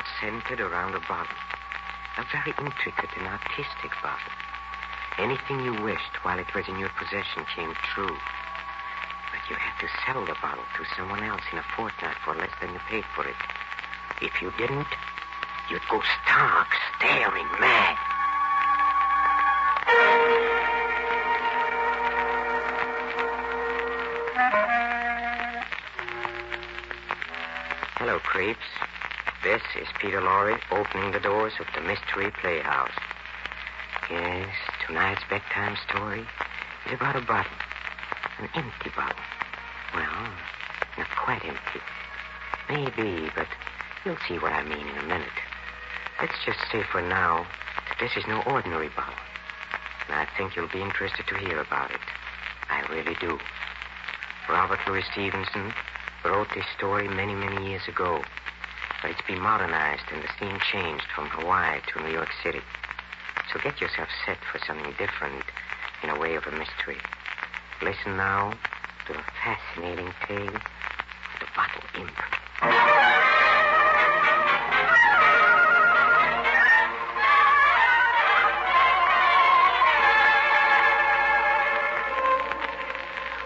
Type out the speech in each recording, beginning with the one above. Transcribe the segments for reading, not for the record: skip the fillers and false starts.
all centered around a bottle. A very intricate and artistic bottle. Anything you wished while it was in your possession came true. But you had to sell the bottle to someone else in a fortnight for less than you paid for it. If you didn't, you'd go stark, staring mad. Hello, creeps. This is Peter Lorre opening the doors of the Mystery Playhouse. Yes, tonight's bedtime story is about a bottle. An empty bottle. Well, not quite empty. Maybe, but you'll see what I mean in a minute. Let's just say for now that this is no ordinary bottle. And I think you'll be interested to hear about it. I really do. Robert Louis Stevenson wrote this story many, many years ago. But it's been modernized and the scene changed from Hawaii to New York City. So get yourself set for something different in a way of a mystery. Listen now to the fascinating tale of the Bottle Imp.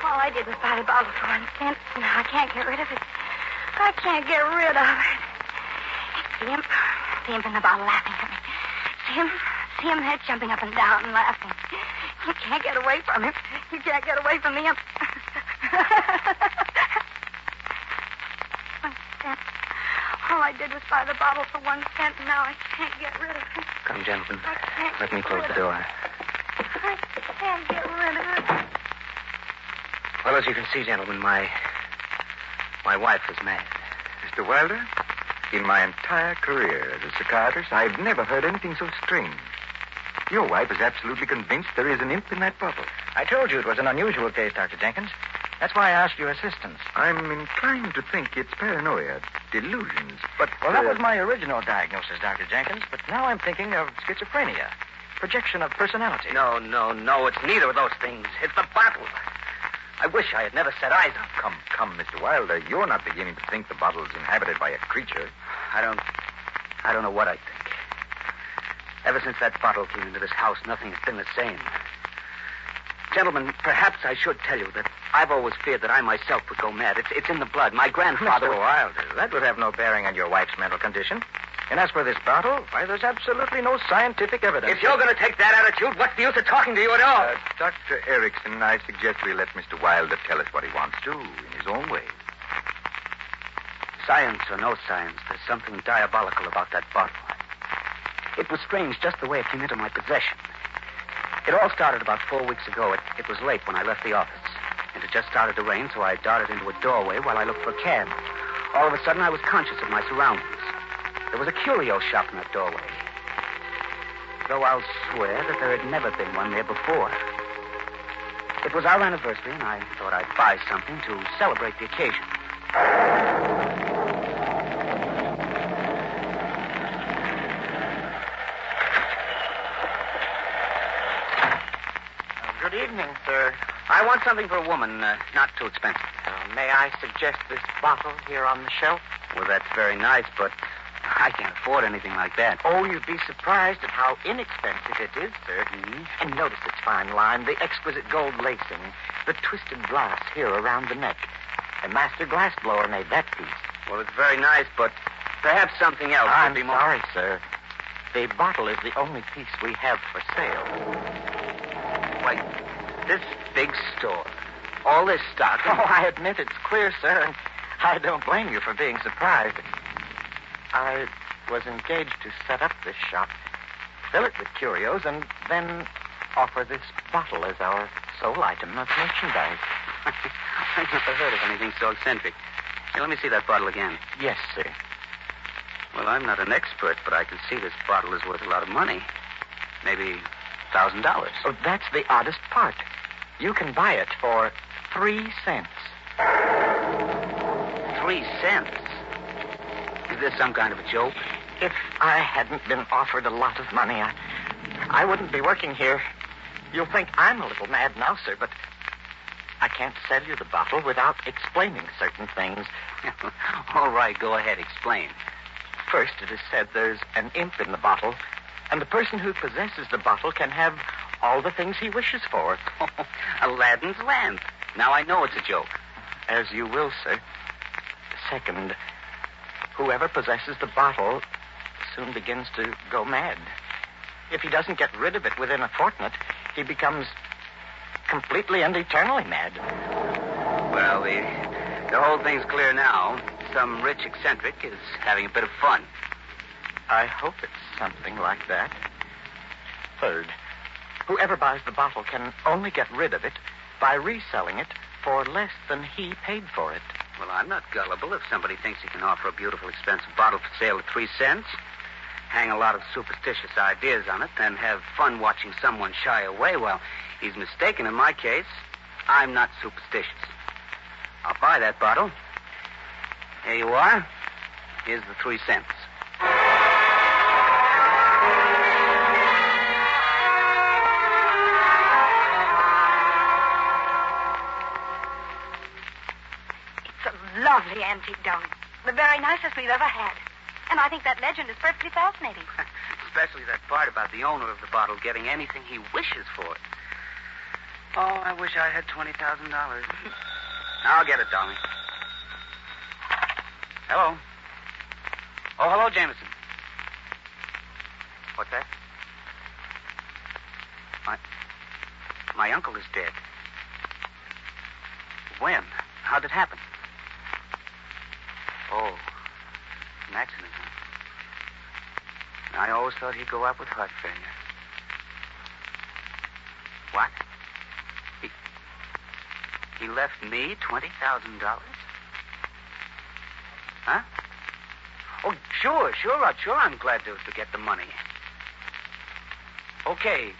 All I did was buy the bottle for 1 cent. No, I can't get rid of it. I can't get rid of it. It's the imp. The imp in the bottle laughing at me. See him? See him there jumping up and down and laughing. You can't get away from him. You can't get away from the imp. 1 cent. All I did was buy the bottle for 1 cent, and now I can't get rid of it. Come, gentlemen. Let me close the door. I can't get rid of it. Well, as you can see, gentlemen, my wife is mad. Mr. Wilder, in my entire career as a psychiatrist, I've never heard anything so strange. Your wife is absolutely convinced there is an imp in that bottle. I told you it was an unusual case, Dr. Jenkins. That's why I asked your assistance. I'm inclined to think it's paranoia, delusions, but... Well, that was my original diagnosis, Dr. Jenkins, but now I'm thinking of schizophrenia, projection of personality. No, it's neither of those things. It's the bottle. I wish I had never set eyes on it. Come, Mr. Wilder, you're not beginning to think the bottle's inhabited by a creature. I don't know what I think. Ever since that bottle came into this house, nothing has been the same. Gentlemen, perhaps I should tell you that I've always feared that I myself would go mad. It's in the blood. My grandfather... Mr. Wilder, that would have no bearing on your wife's mental condition. And as for this bottle, why, there's absolutely no scientific evidence. If you're going to take that attitude, what's the use of talking to you at all? Dr. Erickson, I suggest we let Mr. Wilder tell us what he wants to in his own way. Science or no science, there's something diabolical about that bottle. It was strange just the way it came into my possession. It all started about 4 weeks ago. It was late when I left the office. And it just started to rain, so I darted into a doorway while I looked for a cab. All of a sudden, I was conscious of my surroundings. There was a curio shop in that doorway. Though I'll swear that there had never been one there before. It was our anniversary, and I thought I'd buy something to celebrate the occasion. Evening, sir. I want something for a woman, not too expensive. May I suggest this bottle here on the shelf? Well, that's very nice, but I can't afford anything like that. Oh, you'd be surprised at how inexpensive it is, sir. Mm-hmm. And notice its fine line, the exquisite gold lacing, the twisted glass here around the neck. A master glassblower made that piece. Well, it's very nice, but perhaps something else would be more... I'm sorry, sir. The bottle is the only piece we have for sale. Why, this big store, all this stock... Oh, I admit it's queer, sir, and I don't blame you for being surprised. I was engaged to set up this shop, fill it with curios, and then offer this bottle as our sole item of merchandise. I've never heard of anything so eccentric. Here, let me see that bottle again. Yes, sir. Well, I'm not an expert, but I can see this bottle is worth a lot of money. Maybe... $1,000. Oh, that's the oddest part. You can buy it for 3 cents. 3 cents? Is this some kind of a joke? If I hadn't been offered a lot of money, I wouldn't be working here. You'll think I'm a little mad now, sir, but I can't sell you the bottle without explaining certain things. All right, go ahead, explain. First, it is said there's an imp in the bottle, and the person who possesses the bottle can have all the things he wishes for. Aladdin's lamp. Now I know it's a joke. As you will, sir. Second, whoever possesses the bottle soon begins to go mad. If he doesn't get rid of it within a fortnight, he becomes completely and eternally mad. Well, the whole thing's clear now. Some rich eccentric is having a bit of fun. I hope it's something like that. Third, whoever buys the bottle can only get rid of it by reselling it for less than he paid for it. Well, I'm not gullible. If somebody thinks he can offer a beautiful, expensive bottle for sale at 3 cents, hang a lot of superstitious ideas on it, then have fun watching someone shy away, well, he's mistaken in my case. I'm not superstitious. I'll buy that bottle. Here you are. Here's the 3 cents. Lovely antique doll. The very nicest we've ever had. And I think that legend is perfectly fascinating. Especially that part about the owner of the bottle getting anything he wishes for it. Oh, I wish I had $20,000. I'll get it, darling. Hello. Oh, hello, Jameson. What's that? My uncle is dead. When? How'd it happen? Oh, an accident, huh? I always thought he'd go out with heart failure. What? He left me $20,000? Huh? Oh, sure, I'm glad to get the money. Okay.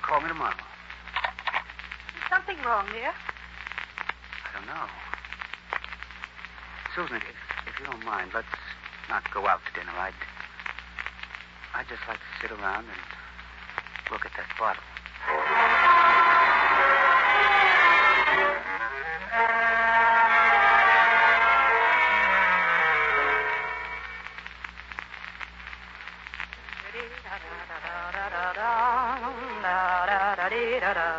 Call me tomorrow. Is something wrong, dear? I don't know. Susan, if you don't mind, let's not go out to dinner. I'd just like to sit around and look at that bottle.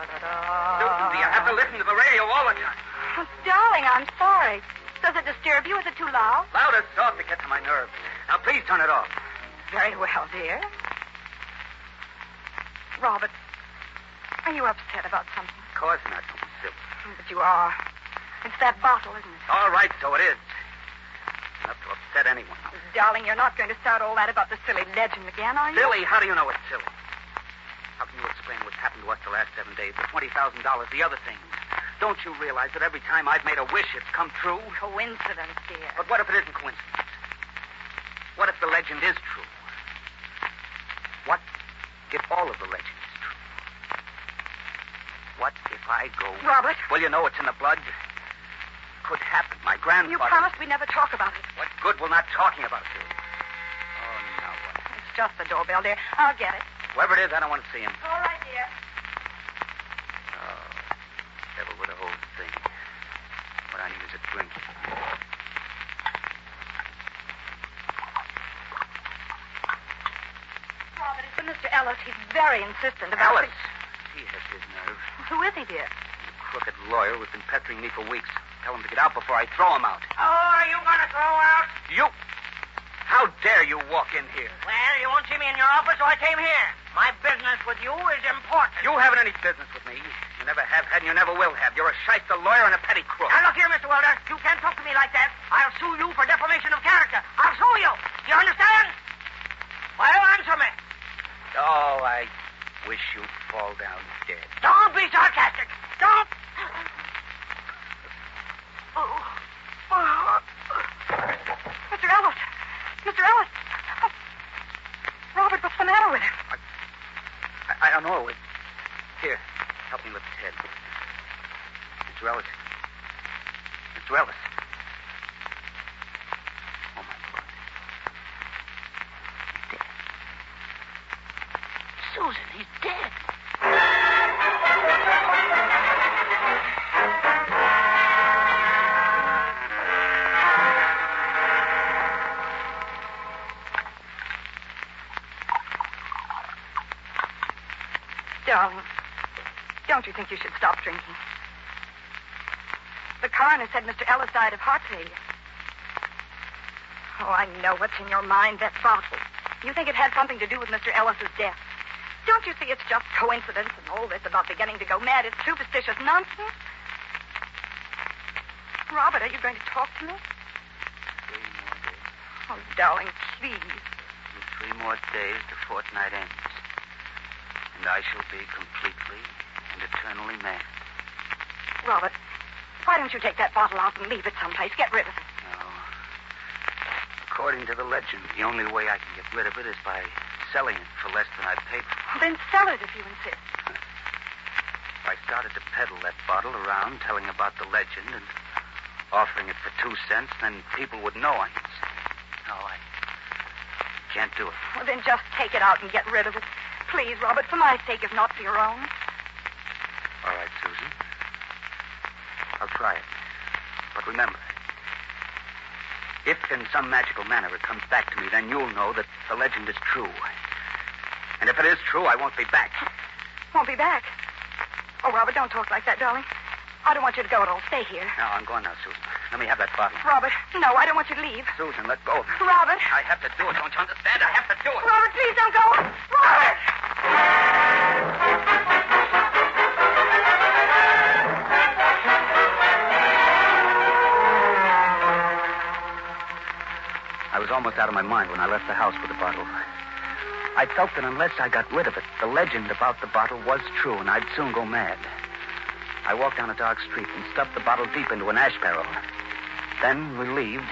Susan, do you have to listen to the radio all the time? Oh, darling, I'm sorry. Does it disturb you? Is it too loud? Loud as soft. It gets on my nerves. Now, please turn it off. Very well, dear. Robert, are you upset about something? Of course not, Silver. But you are. It's that bottle, isn't it? All right, so it is. Enough to upset anyone. Darling, you're not going to start all that about the silly legend again, are you? Silly? How do you know it's silly? How can you explain what's happened to us the last 7 days? The $20,000, the other things. Don't you realize that every time I've made a wish, it's come true? Coincidence, dear. But what if it isn't coincidence? What if the legend is true? What if all of the legend is true? What if I go... Robert! Well, you know it's in the blood. It could happen. My grandfather... You promised we'd never talk about it. What good will not talking about it do? Oh, now what? It's just the doorbell, dear. I'll get it. Whoever it is, I don't want to see him. All right, dear. With the whole thing. What I need is a drink. Robert, it's been Mr. Ellis. He's very insistent about... Ellis? He has his nerve. Who is he, dear? The crooked lawyer who's been pestering me for weeks. Tell him to get out before I throw him out. Oh, are you going to throw out? You? How dare you walk in here? Well, you won't see me in your office, so I came here. My business with you is important. You haven't any business with me. Never have had and you never will have. You're a shyster lawyer and a petty crook. Now, look here, Mr. Wilder. You can't talk to me like that. I'll sue you for defamation of character. I'll sue you. Do you understand? Well, answer me. Oh, I wish you'd fall down dead. Don't be sarcastic. Don't. Mr. Ellis. Mr. Ellis. Robert, what's the matter with him? I don't know. Here. Help me lift his head. Mr. Ellis. Mr. Ellis. Darling, don't you think you should stop drinking? The coroner said Mr. Ellis died of heart failure. Oh, I know what's in your mind, that bottle. You think it had something to do with Mr. Ellis's death. Don't you see it's just coincidence and all this about beginning to go mad? It's superstitious nonsense. Robert, are you going to talk to me? 3 more days. Oh, darling, please. 3 more days to fortnight ends. And I shall be completely and eternally mad. Robert, why don't you take that bottle out and leave it someplace? Get rid of it. No. According to the legend, the only way I can get rid of it is by selling it for less than I paid for it. Well, then sell it if you insist. I started to peddle that bottle around, telling about the legend and offering it for 2 cents, then people would know on it. No, I can't do it. Well, then just take it out and get rid of it. Please, Robert, for my sake, if not for your own. All right, Susan. I'll try it. But remember, if in some magical manner it comes back to me, then you'll know that the legend is true. And if it is true, I won't be back. Won't be back? Oh, Robert, don't talk like that, darling. I don't want you to go at all. Stay here. No, I'm going now, Susan. Let me have that bottle. Robert, no, I don't want you to leave. Susan, let go. Robert. I have to do it. Don't you understand? I have to do it. Robert, please don't go. Robert! I was almost out of my mind when I left the house with the bottle. I felt that unless I got rid of it, the legend about the bottle was true, and I'd soon go mad. I walked down a dark street and stuffed the bottle deep into an ash barrel. Then, relieved,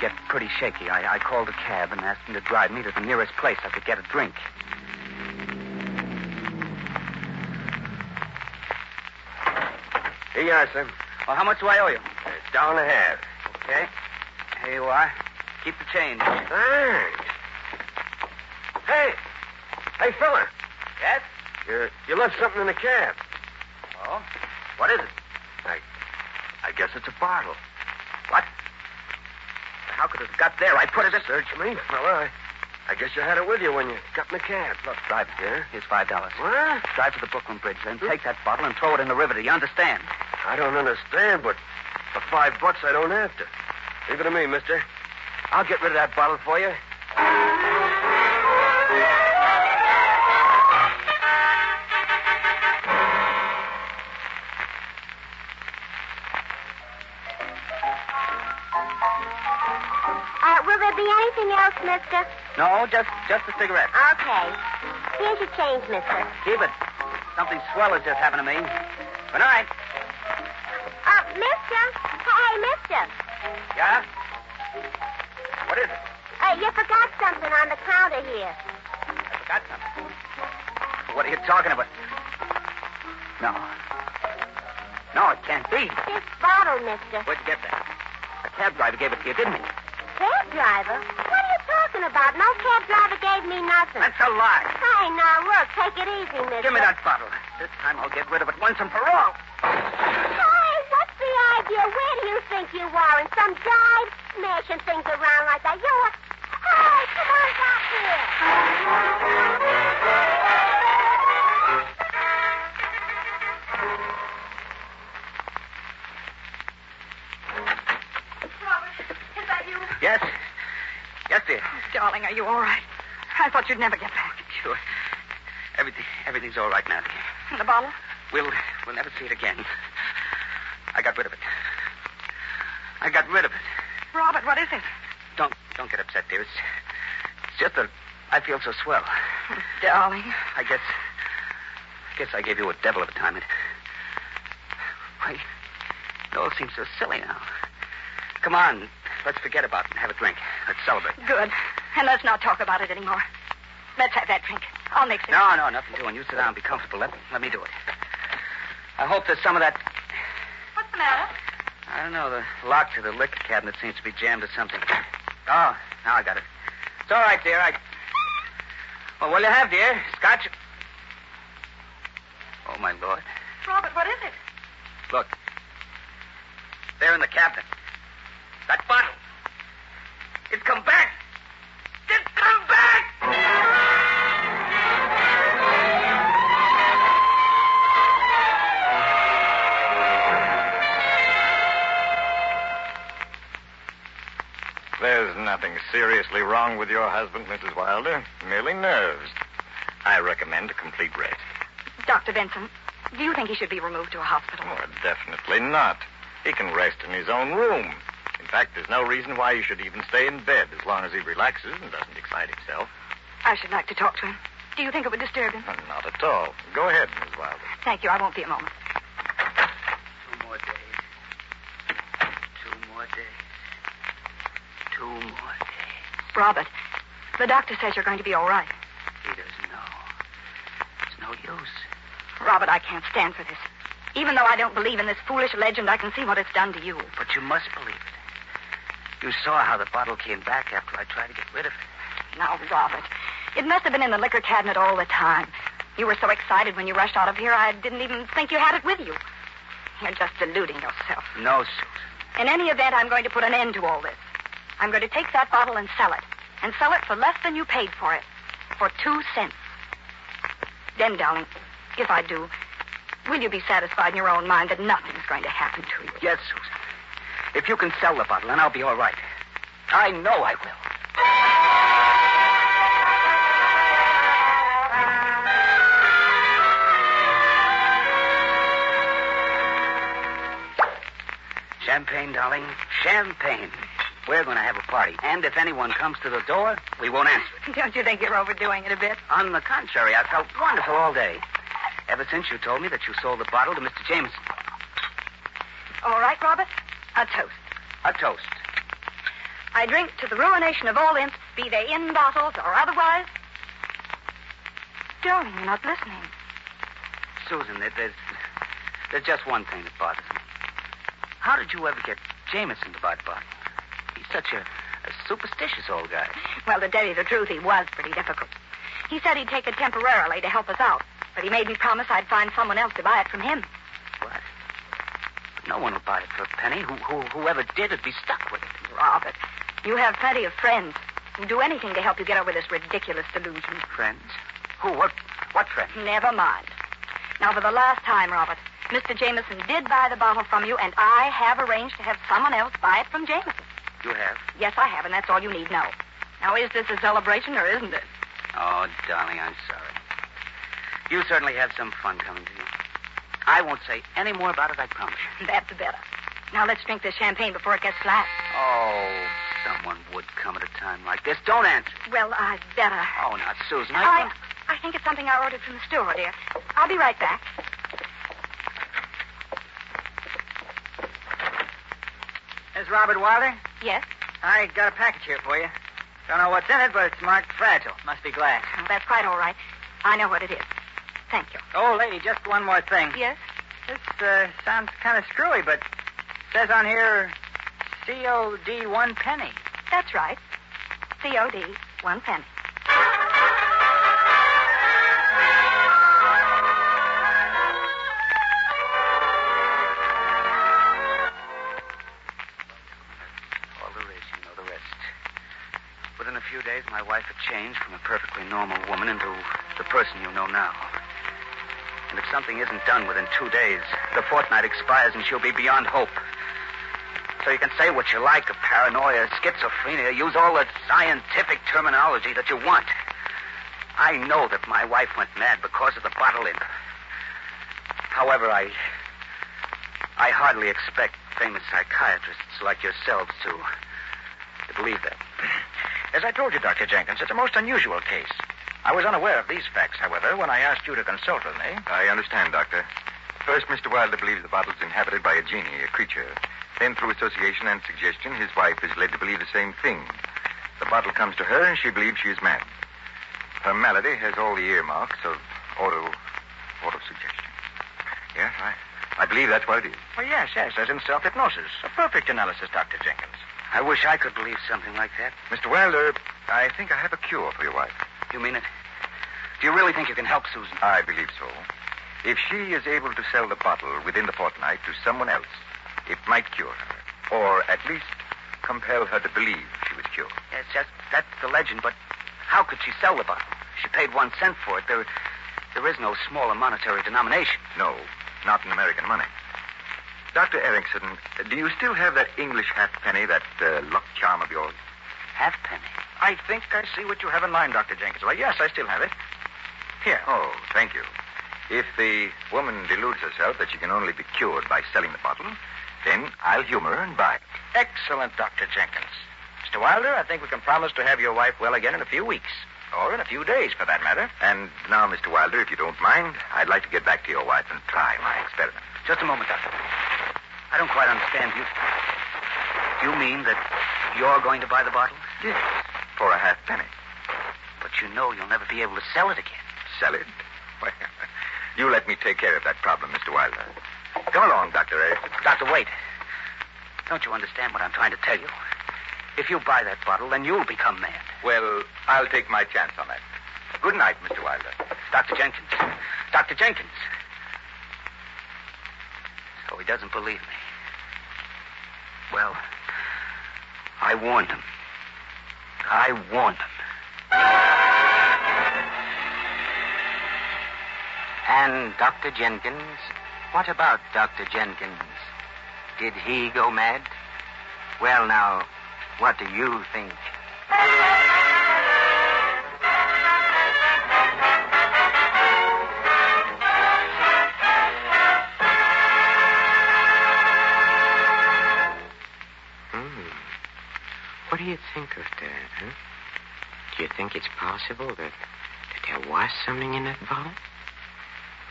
yet pretty shaky, I called a cab and asked him to drive me to the nearest place I could get a drink. Here you are, sir. Well, how much do I owe you? It's down a half. Okay. Here you are. Keep the change. Thanks. Hey, fella. Yes? You left something in the cab. Oh? What is it? I guess it's a bottle. What? How could it have got there? I put it in... Search me? Well, I guess you had it with you when you got in the cab. Look, drive it. Yeah? Here's $5. What? Drive to the Brooklyn Bridge, then take that bottle and throw it in the river. Do you understand? I don't understand, but for $5 I don't have to. Leave it to me, mister. I'll get rid of that bottle for you. Mister? No, just a cigarette. Okay. Here's your change, mister. Keep it. Something swell has just happened to me. Good night. Mister. Hey, mister. Yeah? What is it? You forgot something on the counter here. I forgot something? What are you talking about? No, it can't be. This bottle, mister. Where'd you get that? A cab driver gave it to you, didn't he? Cab driver? What are you talking about? No cab driver gave me nothing. That's a lie. Hey, now, look, take it easy, mister. Give me that bottle. This time I'll get rid of it once and for all. Hey, what's the idea? Where do you think you are? In some dive? Smashing things around like that. You're... Hey, come on back here. Yes? Yes, dear. Oh, darling, are you all right? I thought you'd never get back. Sure. Everything's all right now, dear. And the bottle? We'll never see it again. I got rid of it. Robert, what is it? Don't get upset, dear. It's just that I feel so swell. Oh, darling. I guess I gave you a devil of a time. Why, it all seems so silly now. Come on. Let's forget about it and have a drink. Let's celebrate. Good. And let's not talk about it anymore. Let's have that drink. I'll mix it. No, nothing doing. You sit down and be comfortable. Let me do it. I hope there's some of that... What's the matter? I don't know. The lock to the liquor cabinet seems to be jammed or something. Oh, now I got it. It's all right, dear. Well, what'll you have, dear? Scotch? Oh, my Lord. Robert, what is it? Look. There in the cabinet. That bottle. It's come back. It's come back! There's nothing seriously wrong with your husband, Mrs. Wilder. Merely nerves. I recommend a complete rest. Dr. Benson, do you think he should be removed to a hospital? Oh, definitely not. He can rest in his own room. In fact, there's no reason why he should even stay in bed as long as he relaxes and doesn't excite himself. I should like to talk to him. Do you think it would disturb him? Not at all. Go ahead, Miss Wilder. Thank you. I won't be a moment. 2 more days. 2 more days. 2 more days. Robert, the doctor says you're going to be all right. He doesn't know. It's no use. Robert, I can't stand for this. Even though I don't believe in this foolish legend, I can see what it's done to you. But you must believe it. You saw how the bottle came back after I tried to get rid of it. Now, Robert, it must have been in the liquor cabinet all the time. You were so excited when you rushed out of here, I didn't even think you had it with you. You're just deluding yourself. No, Susan. In any event, I'm going to put an end to all this. I'm going to take that bottle and sell it. And sell it for less than you paid for it. For 2 cents. Then, darling, if I do, will you be satisfied in your own mind that nothing's going to happen to you? Yes, Susan. If you can sell the bottle, then I'll be all right. I know I will. Champagne, darling. Champagne. We're going to have a party. And if anyone comes to the door, we won't answer it. Don't you think you're overdoing it a bit? On the contrary, I felt wonderful all day. Ever since you told me that you sold the bottle to Mr. Jameson. All right, Robert. A toast. A toast. I drink to the ruination of all imps, be they in bottles or otherwise. Darling, you're not listening. Susan, there's just one thing that bothers me. How did you ever get Jameson to buy the bottle? He's such a superstitious old guy. Well, to tell you the truth, he was pretty difficult. He said he'd take it temporarily to help us out, but he made me promise I'd find someone else to buy it from him. What? No one will buy it for a penny. Whoever did, would be stuck with it. Robert, you have plenty of friends who do anything to help you get over this ridiculous delusion. Friends? Who? What friends? Never mind. Now, for the last time, Robert, Mr. Jameson did buy the bottle from you, and I have arranged to have someone else buy it from Jameson. You have? Yes, I have, and that's all you need know. Now, is this a celebration or isn't it? Oh, darling, I'm sorry. You certainly had some fun coming to you. I won't say any more about it, I promise you. That's better. Now, let's drink this champagne before it gets flat. Oh, someone would come at a time like this. Don't answer. Well, I'd better. Oh, now, Susan, I think it's something I ordered from the store, dear. I'll be right back. Miss Robert Wilder? Yes? I got a package here for you. Don't know what's in it, but it's marked fragile. Must be glass. Oh, that's quite all right. I know what it is. Thank you. Oh, lady, just one more thing. Yes? This sounds kind of screwy, but it says on here COD 1 penny. That's right. COD 1 penny. In a few days, my wife had changed from a perfectly normal woman into the person you know now. And if something isn't done within 2 days, the fortnight expires and she'll be beyond hope. So you can say what you like of paranoia, schizophrenia, use all the scientific terminology that you want. I know that my wife went mad because of the bottle imp. However, I hardly expect famous psychiatrists like yourselves to believe that. As I told you, Dr. Jenkins, it's a most unusual case. I was unaware of these facts, however, when I asked you to consult with me. I understand, Doctor. First, Mr. Wilder believes the bottle's inhabited by a genie, a creature. Then, through association and suggestion, his wife is led to believe the same thing. The bottle comes to her, and she believes she is mad. Her malady has all the earmarks of auto-suggestion. Yes, I believe that's what it is. Well, yes, as in self-hypnosis. A perfect analysis, Dr. Jenkins. I wish I could believe something like that. Mr. Wilder, I think I have a cure for your wife. You mean it? Do you really think you can help Susan? I believe so. If she is able to sell the bottle within the fortnight to someone else, it might cure her, or at least compel her to believe she was cured. Yes, that's the legend, but how could she sell the bottle? She paid 1 cent for it. There is no smaller monetary denomination. No, not in American money. Dr. Erickson, do you still have that English halfpenny, that luck charm of yours? Halfpenny? I think I see what you have in mind, Dr. Jenkins. Well, yes, I still have it. Here. Oh, thank you. If the woman deludes herself that she can only be cured by selling the bottle, then I'll humor her and buy it. Excellent, Dr. Jenkins. Mr. Wilder, I think we can promise to have your wife well again in a few weeks. Or in a few days, for that matter. And now, Mr. Wilder, if you don't mind, I'd like to get back to your wife and try my experiment. Just a moment, Doctor. I don't quite understand you. You mean that you're going to buy the bottle? Yes, for a halfpenny. But you know you'll never be able to sell it again. Sell it? Well, you let me take care of that problem, Mr. Wilder. Come along, Dr. Erickson. Doctor, wait. Don't you understand what I'm trying to tell you? If you buy that bottle, then you'll become mad. Well, I'll take my chance on that. Good night, Mr. Wilder. Dr. Jenkins. Dr. Jenkins. So he doesn't believe me. Well, I warned him. I warned him. And Dr. Jenkins? What about Dr. Jenkins? Did he go mad? Well, now, what do you think? What do you think of that, huh? Do you think it's possible that there was something in that bottle?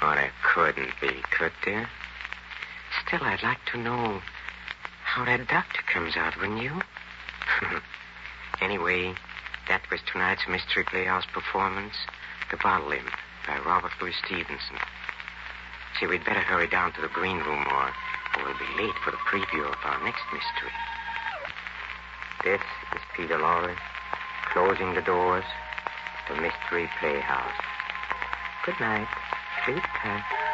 Oh, there couldn't be, could there? Still, I'd like to know how that doctor comes out, wouldn't you? Anyway, that was tonight's Mystery Playhouse performance, The Bottle Imp, by Robert Louis Stevenson. See, we'd better hurry down to the green room or we'll be late for the preview of our next mystery. This is Peter Lorre, closing the doors to Mystery Playhouse. Good night. Sleep tight.